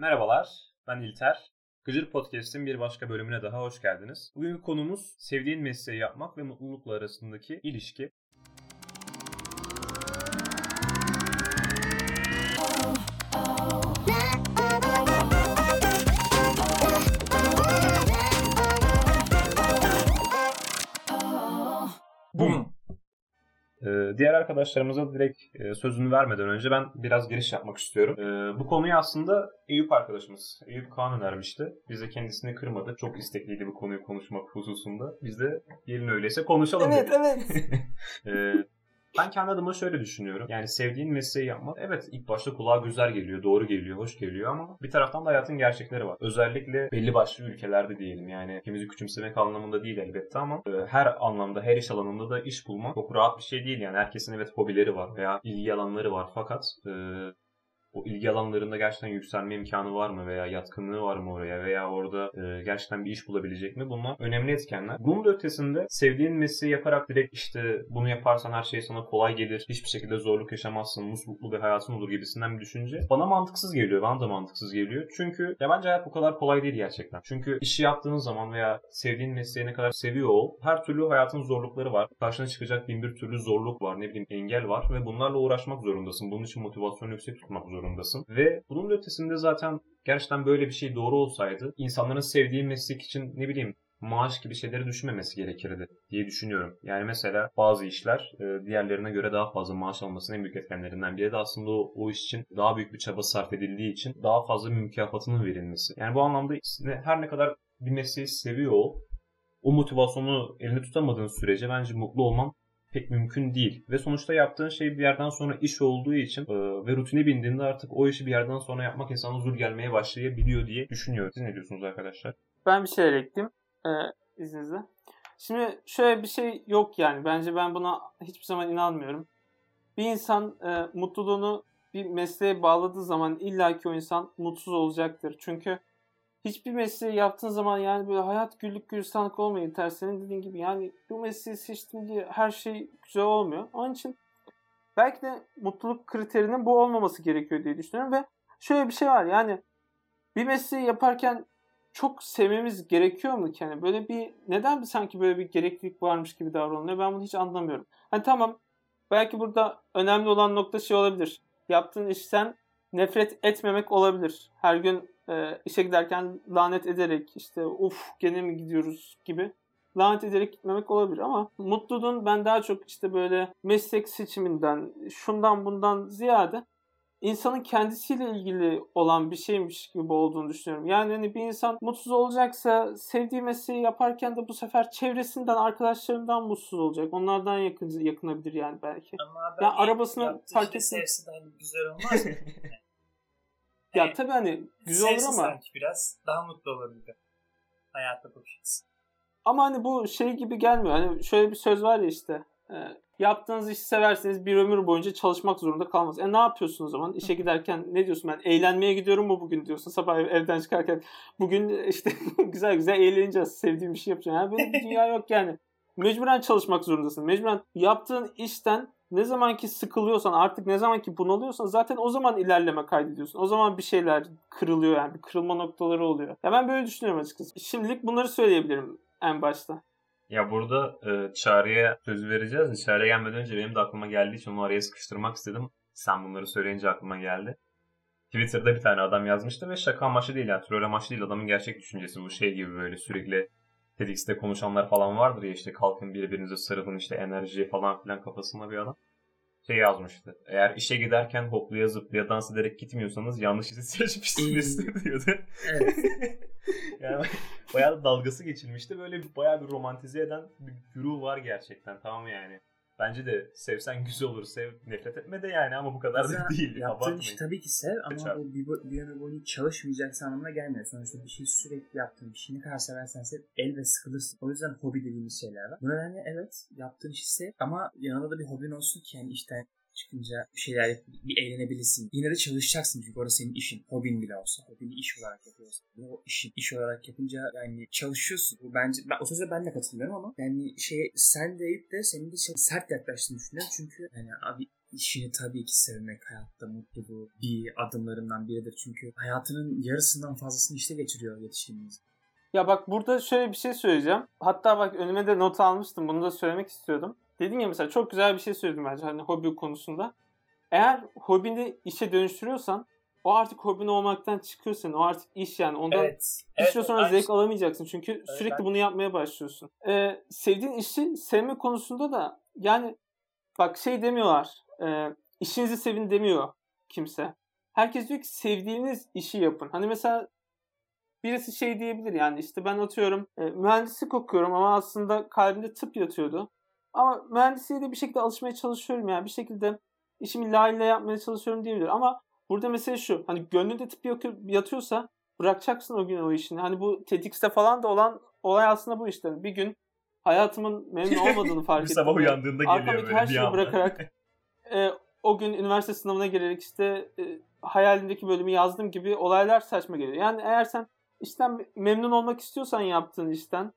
Merhabalar, ben İlter. Kızıl Podcast'in bir başka bölümüne daha hoş geldiniz. Bugünkü konumuz sevdiğin mesleği yapmak ve mutlulukla arasındaki ilişki. Diğer arkadaşlarımıza direkt sözünü vermeden önce ben biraz giriş yapmak istiyorum. Bu konuyu aslında Eyüp arkadaşımız, Eyüp Kaan önermişti. Biz de kendisini kırmadı. Çok istekliydi bu konuyu konuşmak hususunda. Biz de gelin öyleyse konuşalım. Evet. Ben kendi adıma şöyle düşünüyorum. Yani sevdiğin mesleği yapmak, evet ilk başta kulağa güzel geliyor, doğru geliyor, hoş geliyor ama bir taraftan da hayatın gerçekleri var. Özellikle belli başlı ülkelerde diyelim, yani hepimizi küçümsemek anlamında değil elbette ama her anlamda, her iş alanında da iş bulmak çok rahat bir şey değil. Yani herkesin evet hobileri var veya ilgi alanları var fakat o ilgi alanlarında gerçekten yükselme imkanı var mı veya yatkınlığı var mı oraya veya orada gerçekten bir iş bulabilecek mi? Bunlar önemli etkenler. Bunun da ötesinde sevdiğin mesleği yaparak direkt işte bunu yaparsan her şey sana kolay gelir, hiçbir şekilde zorluk yaşamazsın, mutlu bir hayatın olur gibisinden bir düşünce bana da mantıksız geliyor. Çünkü ya bence hayat bu kadar kolay değil gerçekten. Çünkü işi yaptığın zaman veya sevdiğin mesleği ne kadar seviyor ol, her türlü hayatın zorlukları var. Karşına çıkacak bin bir türlü zorluk var, ne bileyim engel var ve bunlarla uğraşmak zorundasın. Bunun için motivasyonu yüksek tutmak zorundasın. Ve bunun ötesinde zaten gerçekten böyle bir şey doğru olsaydı insanların sevdiği meslek için ne bileyim maaş gibi şeyleri düşünmemesi gerekirdi diye düşünüyorum. Yani mesela bazı işler diğerlerine göre daha fazla maaş almasının en büyük etkenlerinden biri de aslında o iş için daha büyük bir çaba sarf edildiği için daha fazla mükafatının verilmesi. Yani bu anlamda her ne kadar bir mesleği seviyor o motivasyonu elinde tutamadığın sürece bence mutlu olman pek mümkün değil. Ve sonuçta yaptığın şey bir yerden sonra iş olduğu için ve rutine bindiğinde artık o işi bir yerden sonra yapmak insana huzur gelmeye başlayabiliyor diye düşünüyorum. Siz ne diyorsunuz arkadaşlar? Ben bir şeyler ekleyeyim izninizle. Şimdi şöyle bir şey yok yani. Bence ben buna hiçbir zaman inanmıyorum. Bir insan mutluluğunu bir mesleğe bağladığı zaman illaki o insan mutsuz olacaktır. Çünkü hiçbir mesleği yaptığın zaman yani böyle hayat güllük gülistanlık olmuyor. Tersine dediğin gibi yani bu mesleği seçtim diye her şey güzel olmuyor. Onun için belki de mutluluk kriterinin bu olmaması gerekiyor diye düşünüyorum. Ve şöyle bir şey var yani bir mesleği yaparken çok sevmemiz gerekiyor mu ki? Yani böyle bir neden sanki böyle bir gereklilik varmış gibi davranılıyor, ben bunu hiç anlamıyorum. Hani tamam belki burada önemli olan nokta şey olabilir. Yaptığın işten nefret etmemek olabilir. Her gün işe giderken lanet ederek işte gene mi gidiyoruz gibi lanet ederek gitmemek olabilir ama mutluluğun ben daha çok işte böyle meslek seçiminden şundan bundan ziyade insanın kendisiyle ilgili olan bir şeymiş gibi olduğunu düşünüyorum. Yani hani bir insan mutsuz olacaksa sevdiği mesleği yaparken de bu sefer çevresinden, arkadaşlarından mutsuz olacak. Onlardan yakınabilir yani belki. Ama ben yani arabasını terk etmesinden güzel olmaz mı? Ya tabii hani güzel olur ama sanki biraz daha mutlu olabilir hayatta bu şeysi. Ama hani bu şey gibi gelmiyor. Hani şöyle bir söz var ya işte yaptığınız işi severseniz bir ömür boyunca çalışmak zorunda kalmaz. Ne yapıyorsun o zaman? İşe giderken ne diyorsun? Ben eğlenmeye gidiyorum mu bugün diyorsun. Sabah evden çıkarken bugün işte güzel güzel eğleneceğiz. Sevdiğim bir şey yapacağım. Yani böyle bir dünya yok yani. Mecburen çalışmak zorundasın. Mecburen yaptığın işten ne zaman ki sıkılıyorsan, artık ne zaman ki bunalıyorsan zaten o zaman ilerleme kaydediyorsun. O zaman bir şeyler kırılıyor yani. Bir kırılma noktaları oluyor. Ya ben böyle düşünüyorum açıkçası. Şimdilik bunları söyleyebilirim en başta. Ya burada Çağrı'ya sözü vereceğiz de Çağrı'ya gelmeden önce benim de aklıma geldiği için onu araya sıkıştırmak istedim. Sen bunları söyleyince aklıma geldi. Twitter'da bir tane adam yazmıştı ve şaka amaçlı değil yani troll amaçlı değil, adamın gerçek düşüncesi bu şey gibi böyle sürekli TEDx'te konuşanlar falan vardır ya işte kalkın birbirinize sarılın işte enerjiye falan filan kafasında bir adam şey yazmıştı. Eğer işe giderken hoplaya zıplaya dans ederek gitmiyorsanız yanlış işi seçmişsiniz diyordu. Evet. Yani bayağı dalgası geçilmişti. Böyle bayağı bir romantize eden bir guru var gerçekten. Tamam yani. Bence de sevsen güzel olur. Sev, nefret etme de yani ama bu kadar da değil. Yaptığın iş tabii ki sev ama bu bir ömür boyu çalışmayacaksa anlamına gelmiyor. Sonuçta bir şey sürekli yaptığın bir şey ne kadar seversen sev elbet sıkılırsın. O yüzden hobi dediğimiz şeyler var. Bu nedenle evet yaptığın işi sev ama yanında da bir hobin olsun ki yani işten çıkınca bir şeyler yapıp bir eğlenebilirsin. Yine de çalışacaksın çünkü orası senin işin. Hobin bile olsa. Hobini iş olarak yapıyorsun. O işi iş olarak yapınca yani çalışıyorsun. Bu bence o sözle ben de katılmıyorum ama yani sen deyip de senin de sert yaklaştığını düşünüyorum. Çünkü yani abi İşini tabii ki sevmek, hayatta mutluluğu bir adımlarından biridir. Çünkü hayatının yarısından fazlasını işte geçiriyor yetişkinimiz. Ya bak, burada şöyle bir şey söyleyeceğim. Hatta bak, önüme de not almıştım. Bunu da söylemek istiyordum. Dedin ya mesela, çok güzel bir şey söyledim bence hani hobi konusunda. Eğer hobini işe dönüştürüyorsan o artık hobin olmaktan çıkıyor senin. O artık iş yani. Ondan işten sonra zevk alamayacaksın. Çünkü sürekli bunu yapmaya başlıyorsun. Sevdiğin işi sevme konusunda da yani bak şey demiyorlar. İşinizi sevin demiyor kimse. Herkes diyor ki sevdiğiniz işi yapın. Hani mesela birisi şey diyebilir yani işte ben atıyorum mühendislik okuyorum ama aslında kalbimde tıp yatıyordu. Ama mühendisliğe de bir şekilde alışmaya çalışıyorum yani. Bir şekilde işimi layığıyla yapmaya çalışıyorum diyebilir. Ama burada mesele şu. Hani gönlünde tıp yatıyorsa bırakacaksın o gün o işini. Hani bu TEDx'te falan da olan olay aslında bu işte. Bir gün hayatımın memnun olmadığını fark ettim. Sabah uyandığında geliyor böyle bir anda. Arkamdaki her şeyi bırakarak o gün üniversite sınavına girerek işte hayalimdeki bölümü yazdım gibi olaylar saçma geliyor. Yani eğer sen işten memnun olmak istiyorsan yaptığın işten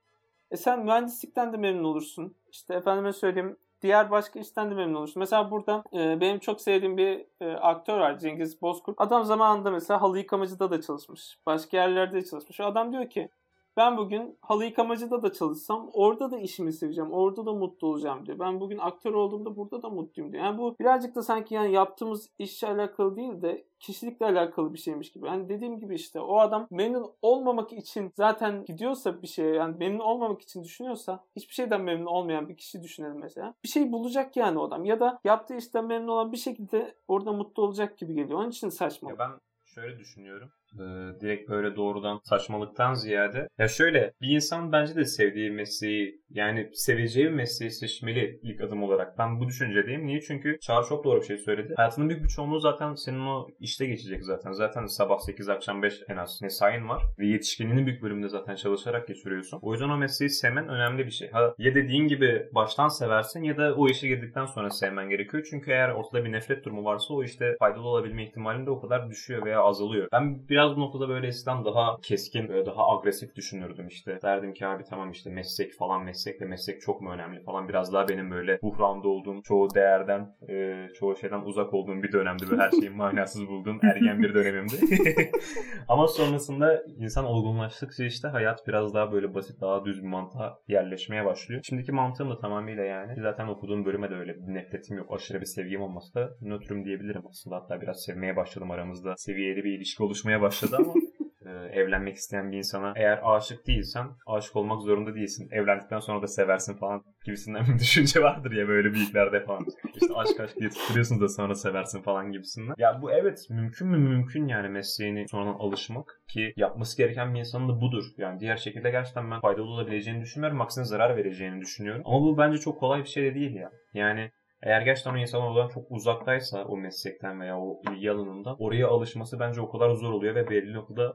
sen mühendislikten de memnun olursun. İşte efendime söyleyeyim diğer başka işten de memnun olursun. Mesela burada benim çok sevdiğim bir aktör var, Cengiz Bozkurt. Adam zamanında mesela halı yıkamacıda da çalışmış. Başka yerlerde de çalışmış. O adam diyor ki ben bugün halı yıkamacıda da çalışsam orada da işimi seveceğim. Orada da mutlu olacağım diyor. Ben bugün aktör olduğumda burada da mutluyum diyor. Yani bu birazcık da sanki yani yaptığımız işle alakalı değil de kişilikle alakalı bir şeymiş gibi. Yani dediğim gibi işte o adam memnun olmamak için zaten gidiyorsa bir şeye, yani memnun olmamak için düşünüyorsa, hiçbir şeyden memnun olmayan bir kişi düşünelim mesela. Bir şey bulacak yani o adam. Ya da yaptığı işten memnun olan bir şekilde orada mutlu olacak gibi geliyor. Onun için saçma. Ya ben şöyle düşünüyorum. Direkt böyle doğrudan saçmalıktan ziyade. Ya şöyle, bir insan bence de sevdiği mesleği, yani seveceği bir mesleği seçmeli ilk adım olarak. Ben bu düşüncedeyim. Niye? Çünkü Çağrı çok doğru bir şey söyledi. Hayatının büyük bir çoğunluğu zaten senin o işte geçecek zaten. Zaten sabah 8 akşam 5 en az mesain var. Ve yetişkinliğinin büyük bölümünde zaten çalışarak geçiriyorsun. O yüzden o mesleği sevmen önemli bir şey. Ha, ya dediğin gibi baştan seversin ya da o işe girdikten sonra sevmen gerekiyor. Çünkü eğer ortada bir nefret durumu varsa o işte faydalı olabilme ihtimalin de o kadar düşüyor veya azalıyor. Ben biraz bu noktada böyle eskiden daha keskin, böyle daha agresif düşünürdüm işte. Derdim ki abi tamam işte meslek falan, meslekle meslek çok mu önemli falan. Biraz daha benim böyle buhranda olduğum, çoğu değerden, çoğu şeyden uzak olduğum bir dönemdi. Böyle her şeyin manasız bulduğum ergen bir dönemimdi. Ama sonrasında insan olgunlaştıkça işte hayat biraz daha böyle basit, daha düz bir mantığa yerleşmeye başlıyor. Şimdiki mantığım da tamamıyla yani. Zaten okuduğum bölüme de öyle bir nefretim yok. Aşırı bir sevgim olması da nötrüm diyebilirim aslında. Hatta biraz sevmeye başladım, aramızda seviyeli bir ilişki oluşmaya başladı ama evlenmek isteyen bir insana eğer aşık değilsen aşık olmak zorunda değilsin. Evlendikten sonra da seversin falan gibisinden bir düşünce vardır ya böyle büyüklerde falan. İşte aşk diye tutuyorsunuz da sonra seversin falan gibisinden. Ya bu evet mümkün mü? Mümkün yani mesleğini sonradan alışmak, ki yapması gereken bir insanın da budur. Yani diğer şekilde gerçekten ben faydalı olabileceğini düşünmüyorum. Aksine zarar vereceğini düşünüyorum. Ama bu bence çok kolay bir şey de değil ya. Yani eğer gerçekten o insanlardan çok uzaktaysa o meslekten veya o ilgi alanından, oraya alışması bence o kadar zor oluyor ve belli noktada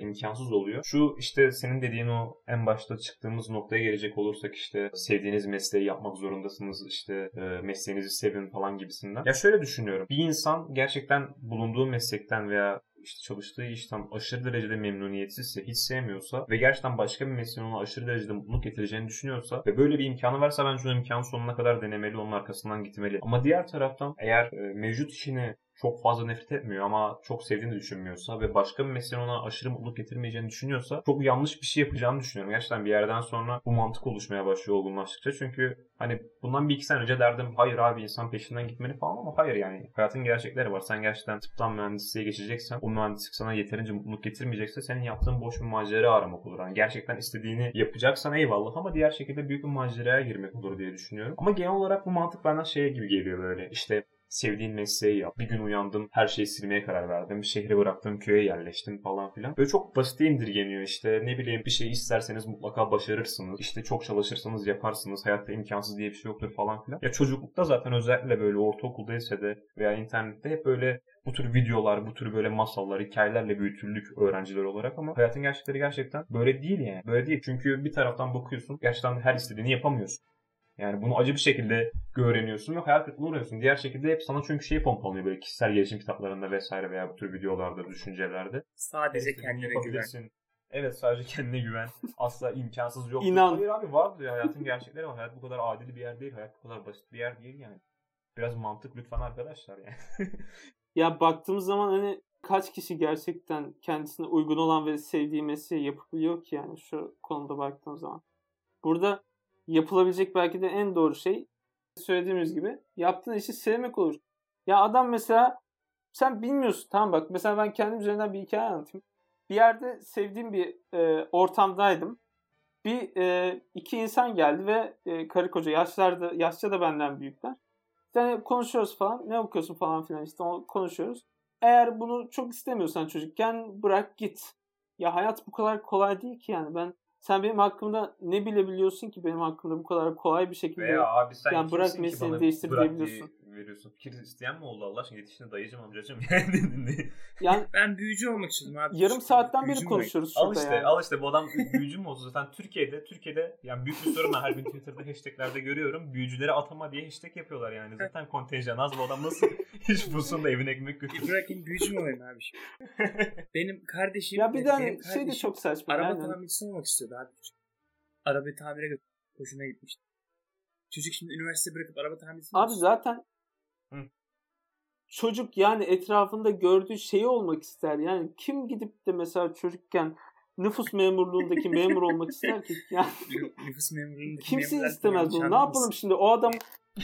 imkansız oluyor. Şu işte senin dediğin o en başta çıktığımız noktaya gelecek olursak işte sevdiğiniz mesleği yapmak zorundasınız, işte mesleğinizi sevin falan gibisinden. Ya şöyle düşünüyorum. Bir insan gerçekten bulunduğu meslekten veya işte çalıştığı işten aşırı derecede memnuniyetsizse, hiç sevmiyorsa ve gerçekten başka bir mesleğin ona aşırı derecede mutluluk getireceğini düşünüyorsa ve böyle bir imkanı varsa bence o imkanı sonuna kadar denemeli, onun arkasından gitmeli. Ama diğer taraftan eğer mevcut işini çok fazla nefret etmiyor ama çok sevdiğini düşünmüyorsa ve başka bir mesleğin ona aşırı mutluluk getirmeyeceğini düşünüyorsa çok yanlış bir şey yapacağını düşünüyorum. Gerçekten bir yerden sonra bu mantık oluşmaya başlıyor olgunlaştıkça. Çünkü hani bundan 1-2 sene önce derdim hayır abi insan peşinden gitmeli falan, ama hayır yani hayatın gerçekleri var. Sen gerçekten tıptan mühendisliğe geçeceksen, o mühendislik sana yeterince mutluluk getirmeyecekse senin yaptığın boş bir macera aramak olur. Yani gerçekten istediğini yapacaksan eyvallah ama diğer şekilde büyük bir maceraya girmek olur diye düşünüyorum. Ama genel olarak bu mantık benden şeye gibi geliyor böyle işte. Sevdiğin mesleği yap. Bir gün uyandım, her şeyi silmeye karar verdim. Şehri bıraktım, köye yerleştim falan filan. Böyle çok basite indirgeniyor işte. Ne bileyim, bir şey isterseniz mutlaka başarırsınız. İşte çok çalışırsanız yaparsınız. Hayatta imkansız diye bir şey yoktur falan filan. Ya çocuklukta zaten özellikle böyle ortaokulda, lisede veya internette hep böyle bu tür videolar, bu tür böyle masallar, hikayelerle büyütüldük öğrenciler olarak ama hayatın gerçekleri gerçekten böyle değil yani. Böyle değil. Çünkü bir taraftan bakıyorsun, gerçekten her istediğini yapamıyorsun. Yani bunu acı bir şekilde öğreniyorsun ve hayal kırıklığına uğruyorsun. Diğer şekilde hep sana çünkü şey pompalanıyor böyle kişisel gelişim kitaplarında vesaire veya bu tür videolarda, düşüncelerde. Sadece kendine güven. Evet, sadece kendine güven. Asla imkansız yok. İnan. Hayır abi, vardır ya, hayatın gerçekleri var. Hayat bu kadar adil bir yer değil. Hayat bu kadar basit bir yer değil yani. Biraz mantık lütfen arkadaşlar yani. Ya baktığımız zaman hani kaç kişi gerçekten kendisine uygun olan ve sevdiği mesleği yapabiliyor ki yani şu konuda baktığım zaman. Burada yapılabilecek belki de en doğru şey söylediğimiz gibi yaptığın işi sevmek olur. Ya adam mesela sen bilmiyorsun, tamam bak mesela ben kendim üzerinden bir hikaye anlatayım. Bir yerde sevdiğim bir ortamdaydım. İki insan geldi ve karı koca, yaşça da benden büyükler. Yani konuşuyoruz falan, ne okuyorsun falan filan işte konuşuyoruz. Eğer bunu çok istemiyorsan çocukken bırak git. Ya hayat bu kadar kolay değil ki yani sen benim hakkımda ne bilebiliyorsun ki benim hakkımda bu kadar kolay bir şekilde. Veya abi sen yani bırak mesleğini değiştir diyebiliyorsun. Veriyorsun. Fikir isteyen mi oldu Allah aşkına? Yetişine dayıcım amcacım yani. Ben büyücü olmak istedim abi. Yarım saatten beri konuşuyoruz şurada Al işte bu adam büyücü mü oldu zaten? Türkiye'de yani büyük bir sorun var. Her gün Twitter'da hashtaglerde görüyorum. Büyücülere atama diye hashtag yapıyorlar yani. Zaten kontenjan az, bu adam nasıl hiç bulsun da evine ekmek götürsün. Bırakın büyücü mü olayım abi? Benim kardeşim. Ya bir tane şey de çok saçma. Araba tamircisi olmak istiyordu abi. Arabayı tamire götürdü. Hoşuna gitmişti. Çocuk şimdi üniversite bırakıp araba tamircisi. Abi zaten çocuk yani etrafında gördüğü şeyi olmak ister. Yani kim gidip de mesela çocukken nüfus memurluğundaki memur olmak ister ki? Yani nüfus memurluğundaki kimse istemez bunu. Ne yapalım şimdi o adam?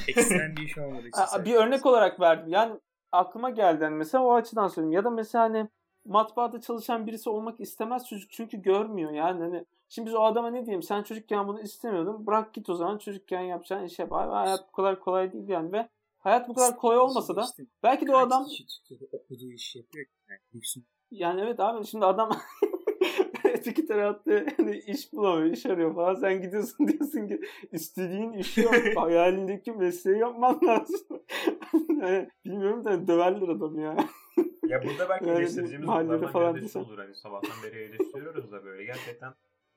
Eksen bir iş olmadı. Bir örnek olarak verdim. Yani aklıma geldi mesela o açıdan söyleyeyim. Ya da mesela hani matbaada çalışan birisi olmak istemez çocuk çünkü görmüyor yani. Hani şimdi biz o adama ne diyeyim? Sen çocukken bunu istemiyordun. Bırak git o zaman çocukken yapacağın işe bak. Hayat bu kadar kolay değil yani ve hayat bu kadar kolay olmasa da belki de o adam yani evet abi şimdi adam Twitter'a attı hani iş bulamıyor, iş arıyor falan. Sen gidiyorsun diyorsun ki istediğin işi yok. Hayalindeki mesleği yapman lazım. Yani, bilmiyorum da döverler adamı ya. Ya burada belki eleştireceğimiz noktalardan birisi olur. Hani sabahtan beri eleştiriyoruz da böyle gerçekten.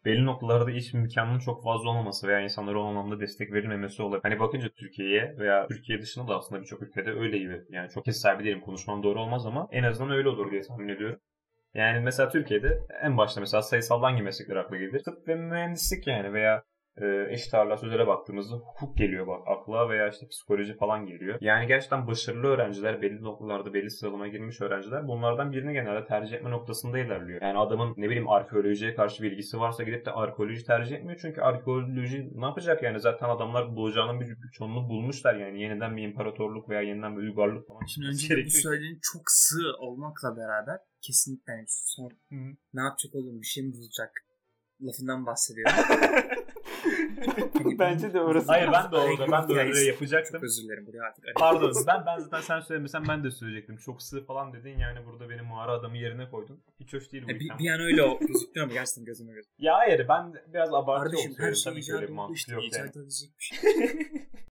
Belli noktalarda iş imkanının çok fazla olmaması veya insanlara o anlamda destek verilmemesi olabilir. Hani bakınca Türkiye'ye veya Türkiye dışında da aslında birçok ülkede öyle gibi. Yani çok kesin sahibi değilim, konuşmam doğru olmaz ama en azından öyle olur diye tahmin ediyorum. Yani mesela Türkiye'de en başta mesela sayısaldan gibi meslekler akla gelir. Tıp ve mühendislik yani veya eşit ağırlığa sözlere baktığımızda hukuk geliyor bak akla veya işte psikoloji falan geliyor. Yani gerçekten başarılı öğrenciler, belli noktalarda belli sıralamaya girmiş öğrenciler bunlardan birini genelde tercih etme noktasında ilerliyor. Yani adamın ne bileyim arkeolojiye karşı bir ilgisi varsa gidip de arkeoloji tercih etmiyor. Çünkü arkeoloji ne yapacak yani zaten adamlar bulacağının büyük bir çoğunluğu bulmuşlar yani yeniden bir imparatorluk veya yeniden bir uygarlık falan. Şimdi öncelikle söylediğin çok sığ olmakla beraber kesinlikle son ne yapacak oğlum bir şey mi bulacak lafından bahsediyorum. Bence de orası. Hayır ben de orada yapacaktım. Çok özür dilerim buraya artık. Pardon ben zaten sen söylemesen ben de söyleyecektim. Çok sığ falan dedin yani burada benim mağara adamı yerine koydun. Hiç hoş değil bu. Bir an öyle o gözüktü ama gerçekten gözüme göre. Ya hayır ben biraz abartı olmuyorum. Tabii ki öyle bir mantık işte, yok yani.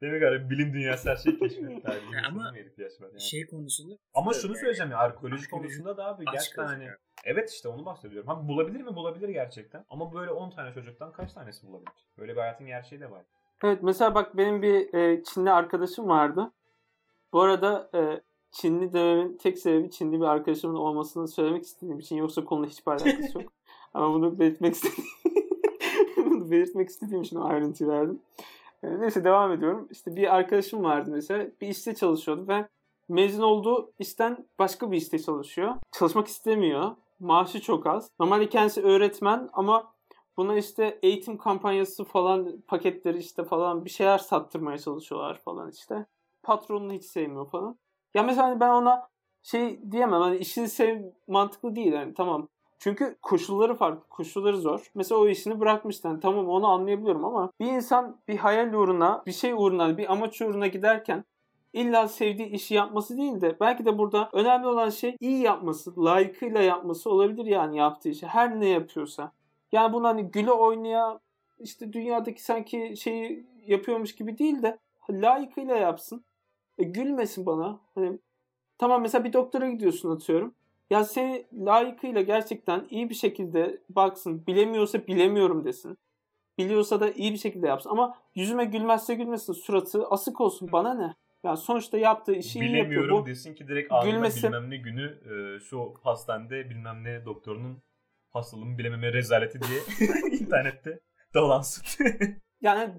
Demek ki bilim dünyası her şeyi keşfetti. Ama yani. Şey konusunda. Ama şunu söyleyeceğim ya arkeoloji konusunda da abi gerçekten hani. Evet işte onu bahsediyorum. Ha bulabilir mi? Bulabilir gerçekten. Ama böyle 10 tane çocuktan kaç tanesi bulabilir? Böyle bir hayatın gerçeği de var. Evet mesela bak benim bir Çinli arkadaşım vardı. Bu arada Çinli dememin tek sebebi Çinli bir arkadaşımın olmasını söylemek istediğim için. Yoksa konuyla hiçbir alakası yok. Ama bunu belirtmek istedim. Bunu belirtmek istediğim için ayrıntı verdim. Neyse devam ediyorum. İşte bir arkadaşım vardı mesela. Bir işte çalışıyordu ve mezun olduğu işten başka bir işte çalışıyor. Çalışmak istemiyor. Maaşı çok az. Normalde kendisi öğretmen ama buna işte eğitim kampanyası falan paketleri işte falan bir şeyler sattırmaya çalışıyorlar falan işte. Patronunu hiç sevmiyor falan. Ya mesela ben ona şey diyemem hani işini sev mantıklı değil yani tamam. Çünkü koşulları farklı, koşulları zor. Mesela o işini bırakmıştı. Yani tamam onu anlayabiliyorum ama bir insan bir hayal uğruna, bir şey uğruna, bir amaç uğruna giderken İlla sevdiği işi yapması değil de belki de burada önemli olan şey iyi yapması, layıkıyla yapması olabilir yani yaptığı işi. Her ne yapıyorsa. Yani bunu hani güle oynaya işte dünyadaki sanki şeyi yapıyormuş gibi değil de layıkıyla yapsın. Gülmesin bana. Hani tamam mesela bir doktora gidiyorsun atıyorum. Ya seni layıkıyla gerçekten iyi bir şekilde baksın. Bilemiyorsa bilemiyorum desin. Biliyorsa da iyi bir şekilde yapsın. Ama yüzüme gülmezse gülmesin. Suratı asık olsun bana ne? Yani sonuçta yaptığı işi iyi yapıyor. Bilemiyorum desin ki direkt anında bilmem ne günü şu hastanede bilmem ne doktorunun hastalığını bilememe rezaleti diye internette dolansın. Yani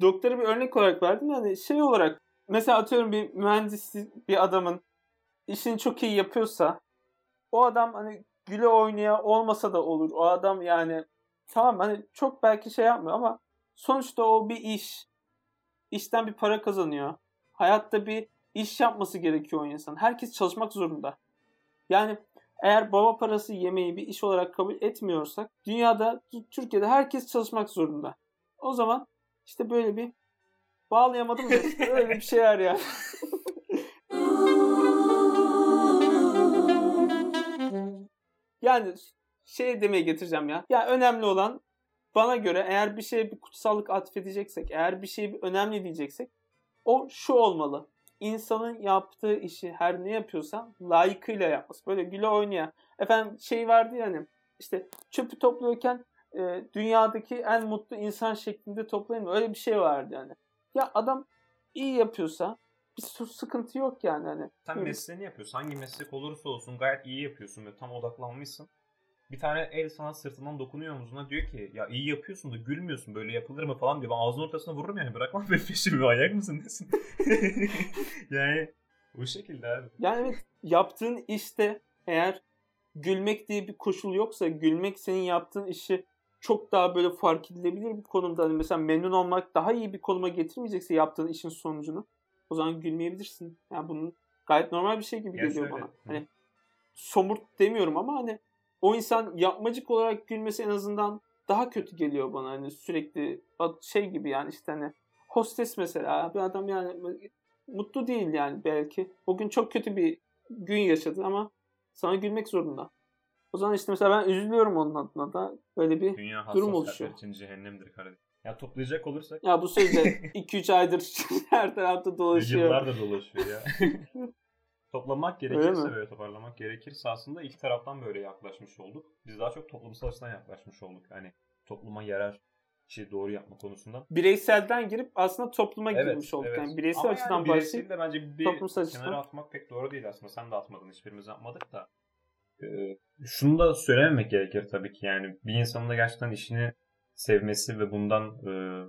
doktora bir örnek olarak verdim. Yani şey olarak mesela atıyorum bir mühendis bir adamın işini çok iyi yapıyorsa o adam hani güle oynaya olmasa da olur. O adam yani tamam hani çok belki şey yapmıyor ama sonuçta o bir iş. İşten bir para kazanıyor. Hayatta bir iş yapması gerekiyor o insan. Herkes çalışmak zorunda. Yani eğer baba parası yemeği bir iş olarak kabul etmiyorsak dünyada, Türkiye'de herkes çalışmak zorunda. O zaman işte böyle bir bağlayamadım da işte öyle bir şeyler yani. Yani şey demeye getireceğim ya. Ya önemli olan bana göre eğer bir şeye bir kutsallık atfedeceksek, eğer bir şeye bir önemli diyeceksek o şu olmalı. İnsanın yaptığı işi her ne yapıyorsa layıkıyla yapması. Böyle güle oynaya. Efendim şey vardı ya hani işte çöpü topluyorken dünyadaki en mutlu insan şeklinde toplayın. Öyle bir şey vardı yani. Ya adam iyi yapıyorsa bir sıkıntı yok yani. Hani, sen mesleğini yapıyorsun. Hangi meslek olursa olsun gayet iyi yapıyorsun ve tam odaklanmışsın. Bir tane el sana sırtından dokunuyor omuzuna diyor ki ya iyi yapıyorsun da gülmüyorsun böyle yapılır mı falan diyor. Ben ağzının ortasına vururum yani bırakma benim peşimi ayak mısın desin. Yani o şekilde abi. Yani yaptığın işte eğer gülmek diye bir koşul yoksa gülmek senin yaptığın işi çok daha böyle fark edilebilir bir konumda. Hani mesela memnun olmak daha iyi bir konuma getirmeyecekse yaptığın işin sonucunu o zaman gülmeyebilirsin. Yani bunun gayet normal bir şey gibi geliyor yani bana. Hani somurt demiyorum ama hani o insan yapmacık olarak gülmesi en azından daha kötü geliyor bana. Hani sürekli şey gibi yani işte hani hostes mesela bir adam yani mutlu değil yani belki. O gün çok kötü bir gün yaşadı ama sana gülmek zorunda. O zaman işte mesela ben üzülüyorum onun adına da böyle bir durum oluşuyor. Dünya için cehennemdir kardeşim. Ya toplayacak olursak. Ya bu sözde 2-3 aydır her tarafta dolaşıyor. Yıllardır dolaşıyor ya. Toplamak gerekirse böyle toparlamak gerekirse aslında ilk taraftan böyle yaklaşmış olduk. Biz daha çok toplumsal açıdan yaklaşmış olduk. Hani topluma yarar şey doğru yapma konusunda. Bireyselden girip aslında topluma girmiş olduk. Evet. Yani bireysel ama açıdan yani başlayıp de bence bir kenara atmak pek doğru değil aslında. Sen de atmadın hiçbirimiz yapmadık da. Şunu da söylememek gerekir tabii ki yani bir insanın da gerçekten işini sevmesi ve bundan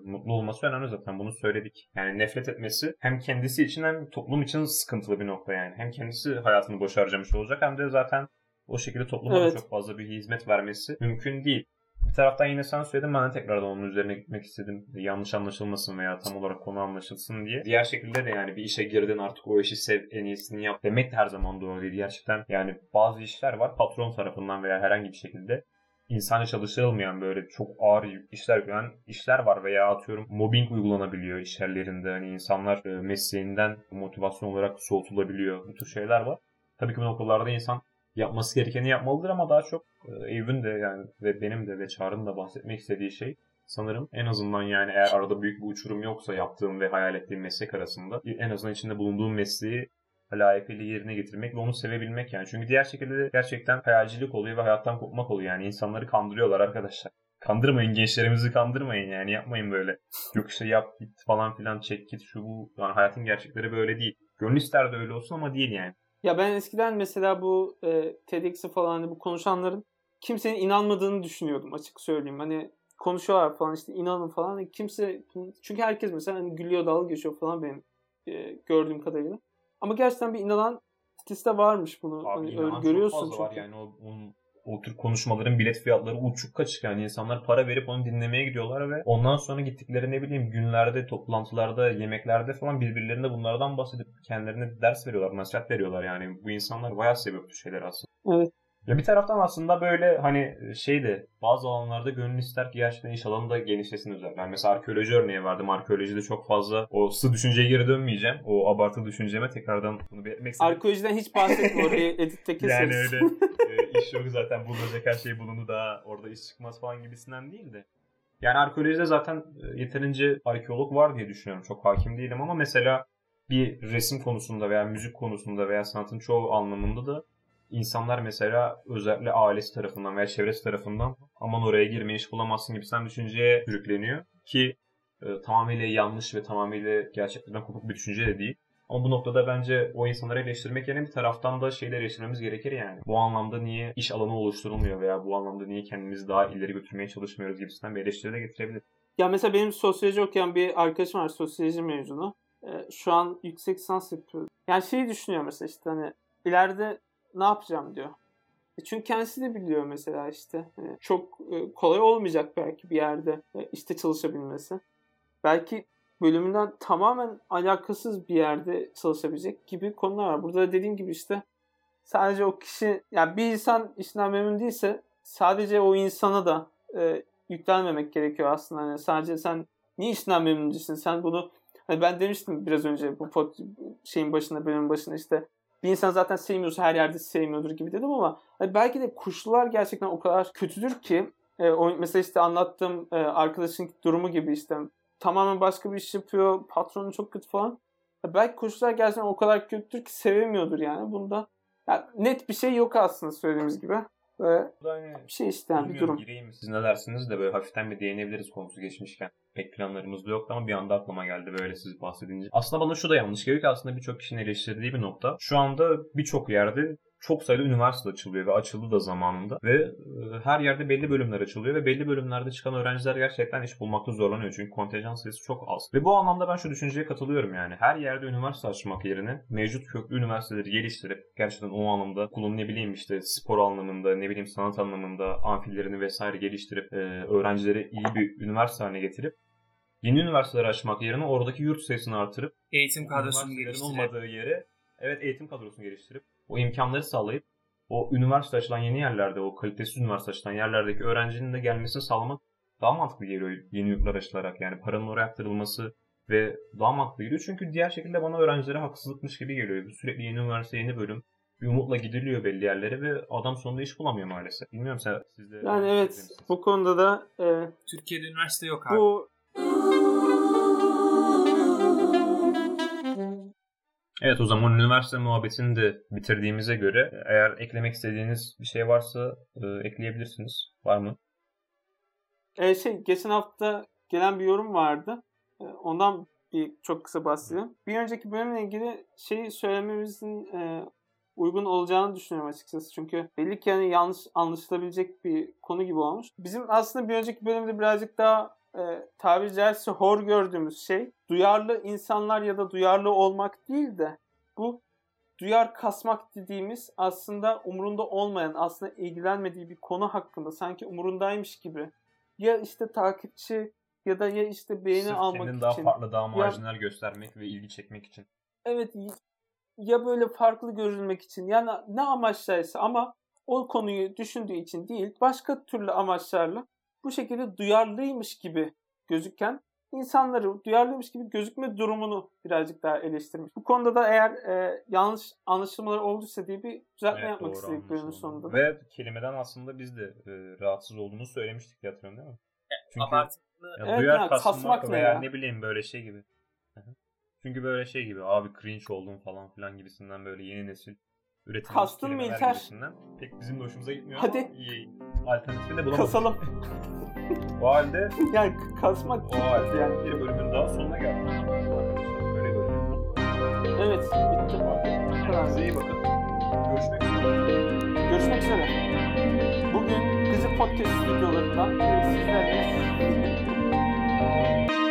mutlu olması önemli zaten. Bunu söyledik. Yani nefret etmesi hem kendisi için hem toplum için sıkıntılı bir nokta yani. Hem kendisi hayatını boşa harcamış olacak hem de zaten o şekilde topluma da çok fazla bir hizmet vermesi mümkün değil. Bir taraftan yine sen söyledin ben de tekrardan onun üzerine gitmek istedim. Yanlış anlaşılmasın veya tam olarak konu anlaşılsın diye. Diğer şekilde de yani bir işe girdin artık o işi sev en iyisini yap demek de her zaman doğru değil. Gerçekten yani bazı işler var patron tarafından veya herhangi bir şekilde İnsanla çalışılmayan böyle çok ağır işler gören işler var veya atıyorum mobbing uygulanabiliyor iş yerlerinde. Hani insanlar mesleğinden motivasyon olarak soğutulabiliyor. Bu tür şeyler var. Tabii ki bu noktalarda insan yapması gerekeni yapmalıdır ama daha çok Eyüp'ün de yani ve benim de ve Çağrı'nın da bahsetmek istediği şey sanırım en azından yani eğer arada büyük bir uçurum yoksa yaptığım ve hayal ettiğim meslek arasında en azından içinde bulunduğum mesleği layıkıyla yerine getirmek ve onu sevebilmek yani. Çünkü diğer şekilde de gerçekten hayalcilik oluyor ve hayattan kopmak oluyor yani. İnsanları kandırıyorlar arkadaşlar. Kandırmayın gençlerimizi kandırmayın yani yapmayın böyle. Yok işte yap git falan filan çek git şu bu. Yani hayatın gerçekleri böyle değil. Gönül ister de öyle olsun ama değil yani. Ya ben eskiden mesela bu TEDx'i falan bu konuşanların kimsenin inanmadığını düşünüyordum açık söyleyeyim. Hani konuşuyorlar falan işte inanın falan. Kimse çünkü herkes mesela hani gülüyor dalga geçiyor falan benim gördüğüm kadarıyla. Ama gerçekten bir inanan kitlesi de varmış bunu. Abi hani inanan görüyorsun çok fazla var yani o tür konuşmaların bilet fiyatları uçuk kaçık yani insanlar para verip onu dinlemeye gidiyorlar ve ondan sonra gittikleri ne bileyim günlerde, toplantılarda, yemeklerde falan birbirlerine bunlardan bahsedip kendilerine ders veriyorlar, nasihat veriyorlar yani bu insanlar bayağı seviyor bu şeyler aslında. Evet. Ya bir taraftan aslında böyle hani şey de bazı alanlarda gönül ister ki gerçekten iş alanı da genişlesin özellikle. Yani mesela arkeoloji örneği verdim. Arkeolojide çok fazla o sığ düşünceye geri dönmeyeceğim. O abartılı düşünceme tekrardan bunu belirtmek istedim. Arkeolojiden hiç bahsetme orayı editte keseriz. Yani öyle iş yok zaten bulunacak her şey bulundu daha orada iş çıkmaz falan gibisinden değil de. Yani arkeolojide zaten yeterince arkeolog var diye düşünüyorum. Çok hakim değilim ama mesela bir resim konusunda veya müzik konusunda veya sanatın çoğu anlamında da İnsanlar mesela özellikle ailesi tarafından veya çevresi tarafından aman oraya girme iş bulamazsın gibisinden düşünceye sürükleniyor ki tamamıyla yanlış ve tamamıyla gerçekten kopuk bir düşünce de değil. Ama bu noktada bence o insanları eleştirmek yerine bir taraftan da şeyleri eleştirmemiz gerekir yani. Bu anlamda niye iş alanı oluşturulmuyor veya bu anlamda niye kendimizi daha ileri götürmeye çalışmıyoruz gibisinden bir eleştiri de getirebilir. Ya mesela benim sosyoloji okuyan bir arkadaşım var sosyoloji mezunu. şu an yüksek lisans yapıyorum. Yani şeyi düşünüyor mesela işte hani ileride ne yapacağım diyor. Çünkü kendisi de biliyor mesela işte çok kolay olmayacak belki bir yerde işte çalışabilmesi. Belki bölümünden tamamen alakasız bir yerde çalışabilecek gibi konular var. Burada dediğim gibi işte sadece o kişi, yani bir insan işinden memnun değilse sadece o insana da yüklenmemek gerekiyor aslında. Yani sadece sen niye işinden memnun değilsin? Sen bunu, hani ben demiştim biraz önce bu şeyin başında, bölümün başında işte bir insan zaten sevmiyorsa her yerde sevmiyordur gibi dedim ama hani belki de kuşlular gerçekten o kadar kötüdür ki mesela işte anlattığım arkadaşın durumu gibi işte tamamen başka bir iş yapıyor, patronu çok kötü falan. Belki kuşlular gerçekten o kadar kötüdür ki sevemiyordur yani. Bunda yani net bir şey yok aslında söylediğimiz gibi. Bir şey işte yani bir durum. Gireyim mi? Siz ne dersiniz de böyle hafiften bir değinebiliriz konusu geçmişken. Pek planlarımız da yoktu ama bir anda aklıma geldi böyle siz bahsedince. Aslında bana şu da yanlış geliyor ki aslında birçok kişinin eleştirdiği bir nokta. Şu anda birçok yerde çok sayıda üniversite açılıyor ve açıldı da zamanında. Ve her yerde belli bölümler açılıyor ve belli bölümlerde çıkan öğrenciler gerçekten iş bulmakta zorlanıyor. Çünkü kontenjan sayısı çok az. Ve bu anlamda ben şu düşünceye katılıyorum yani. Her yerde üniversite açmak yerine mevcut köklü üniversiteleri geliştirip gerçekten o anlamda kullanım ne bileyim işte spor anlamında, ne bileyim sanat anlamında amfilerini vesaire geliştirip öğrencileri iyi bir üniversite haline getirip yeni üniversiteleri açmak yerine oradaki yurt sayısını artırıp eğitim kadrosunu geliştirip olmadığı yere eğitim kadrosunu geliştirip o imkanları sağlayıp o üniversite açılan yeni yerlerde, o kalitesiz üniversite açılan yerlerdeki öğrencinin de gelmesini sağlamak daha mantıklı geliyor yeni yurtlar açılarak. Yani paranın oraya aktarılması ve daha mantıklı geliyor. Çünkü diğer şekilde bana öğrencilere haksızlıkmış gibi geliyor. Sürekli yeni üniversite, yeni bölüm. Bir umutla gidiliyor belli yerlere ve adam sonunda iş bulamıyor maalesef. Bilmiyorum sen sizde... Yani evet bu konuda da... Türkiye'de üniversite yok abi. Bu... Evet o zaman üniversite muhabbetini de bitirdiğimize göre eğer eklemek istediğiniz bir şey varsa ekleyebilirsiniz. Var mı? Geçen hafta gelen bir yorum vardı. Ondan bir çok kısa bahsedeyim. Bir önceki bölümle ilgili söylememizin uygun olacağını düşünüyorum açıkçası. Çünkü belli ki yani yanlış anlaşılabilecek bir konu gibi olmuş. Bizim aslında bir önceki bölümde birazcık daha tabiri caizse hor gördüğümüz şey duyarlı insanlar ya da duyarlı olmak değil de bu duyar kasmak dediğimiz aslında umurunda olmayan, aslında ilgilenmediği bir konu hakkında sanki umurundaymış gibi ya işte takipçi ya da ya işte beğeni sırf almak için. Sırf kendini daha farklı, daha marjinal göstermek ve ilgi çekmek için. Evet ya böyle farklı görünmek için yani ne amaçlarsa ama o konuyu düşündüğü için değil başka türlü amaçlarla bu şekilde duyarlıymış gibi gözüken insanları duyarlıymış gibi gözükme durumunu birazcık daha eleştirmiş. Bu konuda da eğer yanlış anlaşılmalar olduysa diye bir düzeltme yapmak istedik bölümün sonunda. Ve kelimeden aslında biz de rahatsız olduğunu söylemiştik hatırlıyorum değil mi? Çünkü duyar kasmak veya ne bileyim böyle şey gibi. Çünkü böyle şey gibi abi cringe oldum falan filan gibisinden böyle yeni nesil üretilmiş kelimeler gibisinden. Pek bizim de hoşumuza gitmiyor hadi. Ama alternatifi de bulamadık. Kasalım. O halde yani kasmak o halde yani bir bölümün daha sonuna geldik. Böyle bölüm. Evet bitti. Kendinize iyi bakın. Görüşmek üzere. Görüşmek üzere. Bugün Kızıl Podcast videolarından sizlerle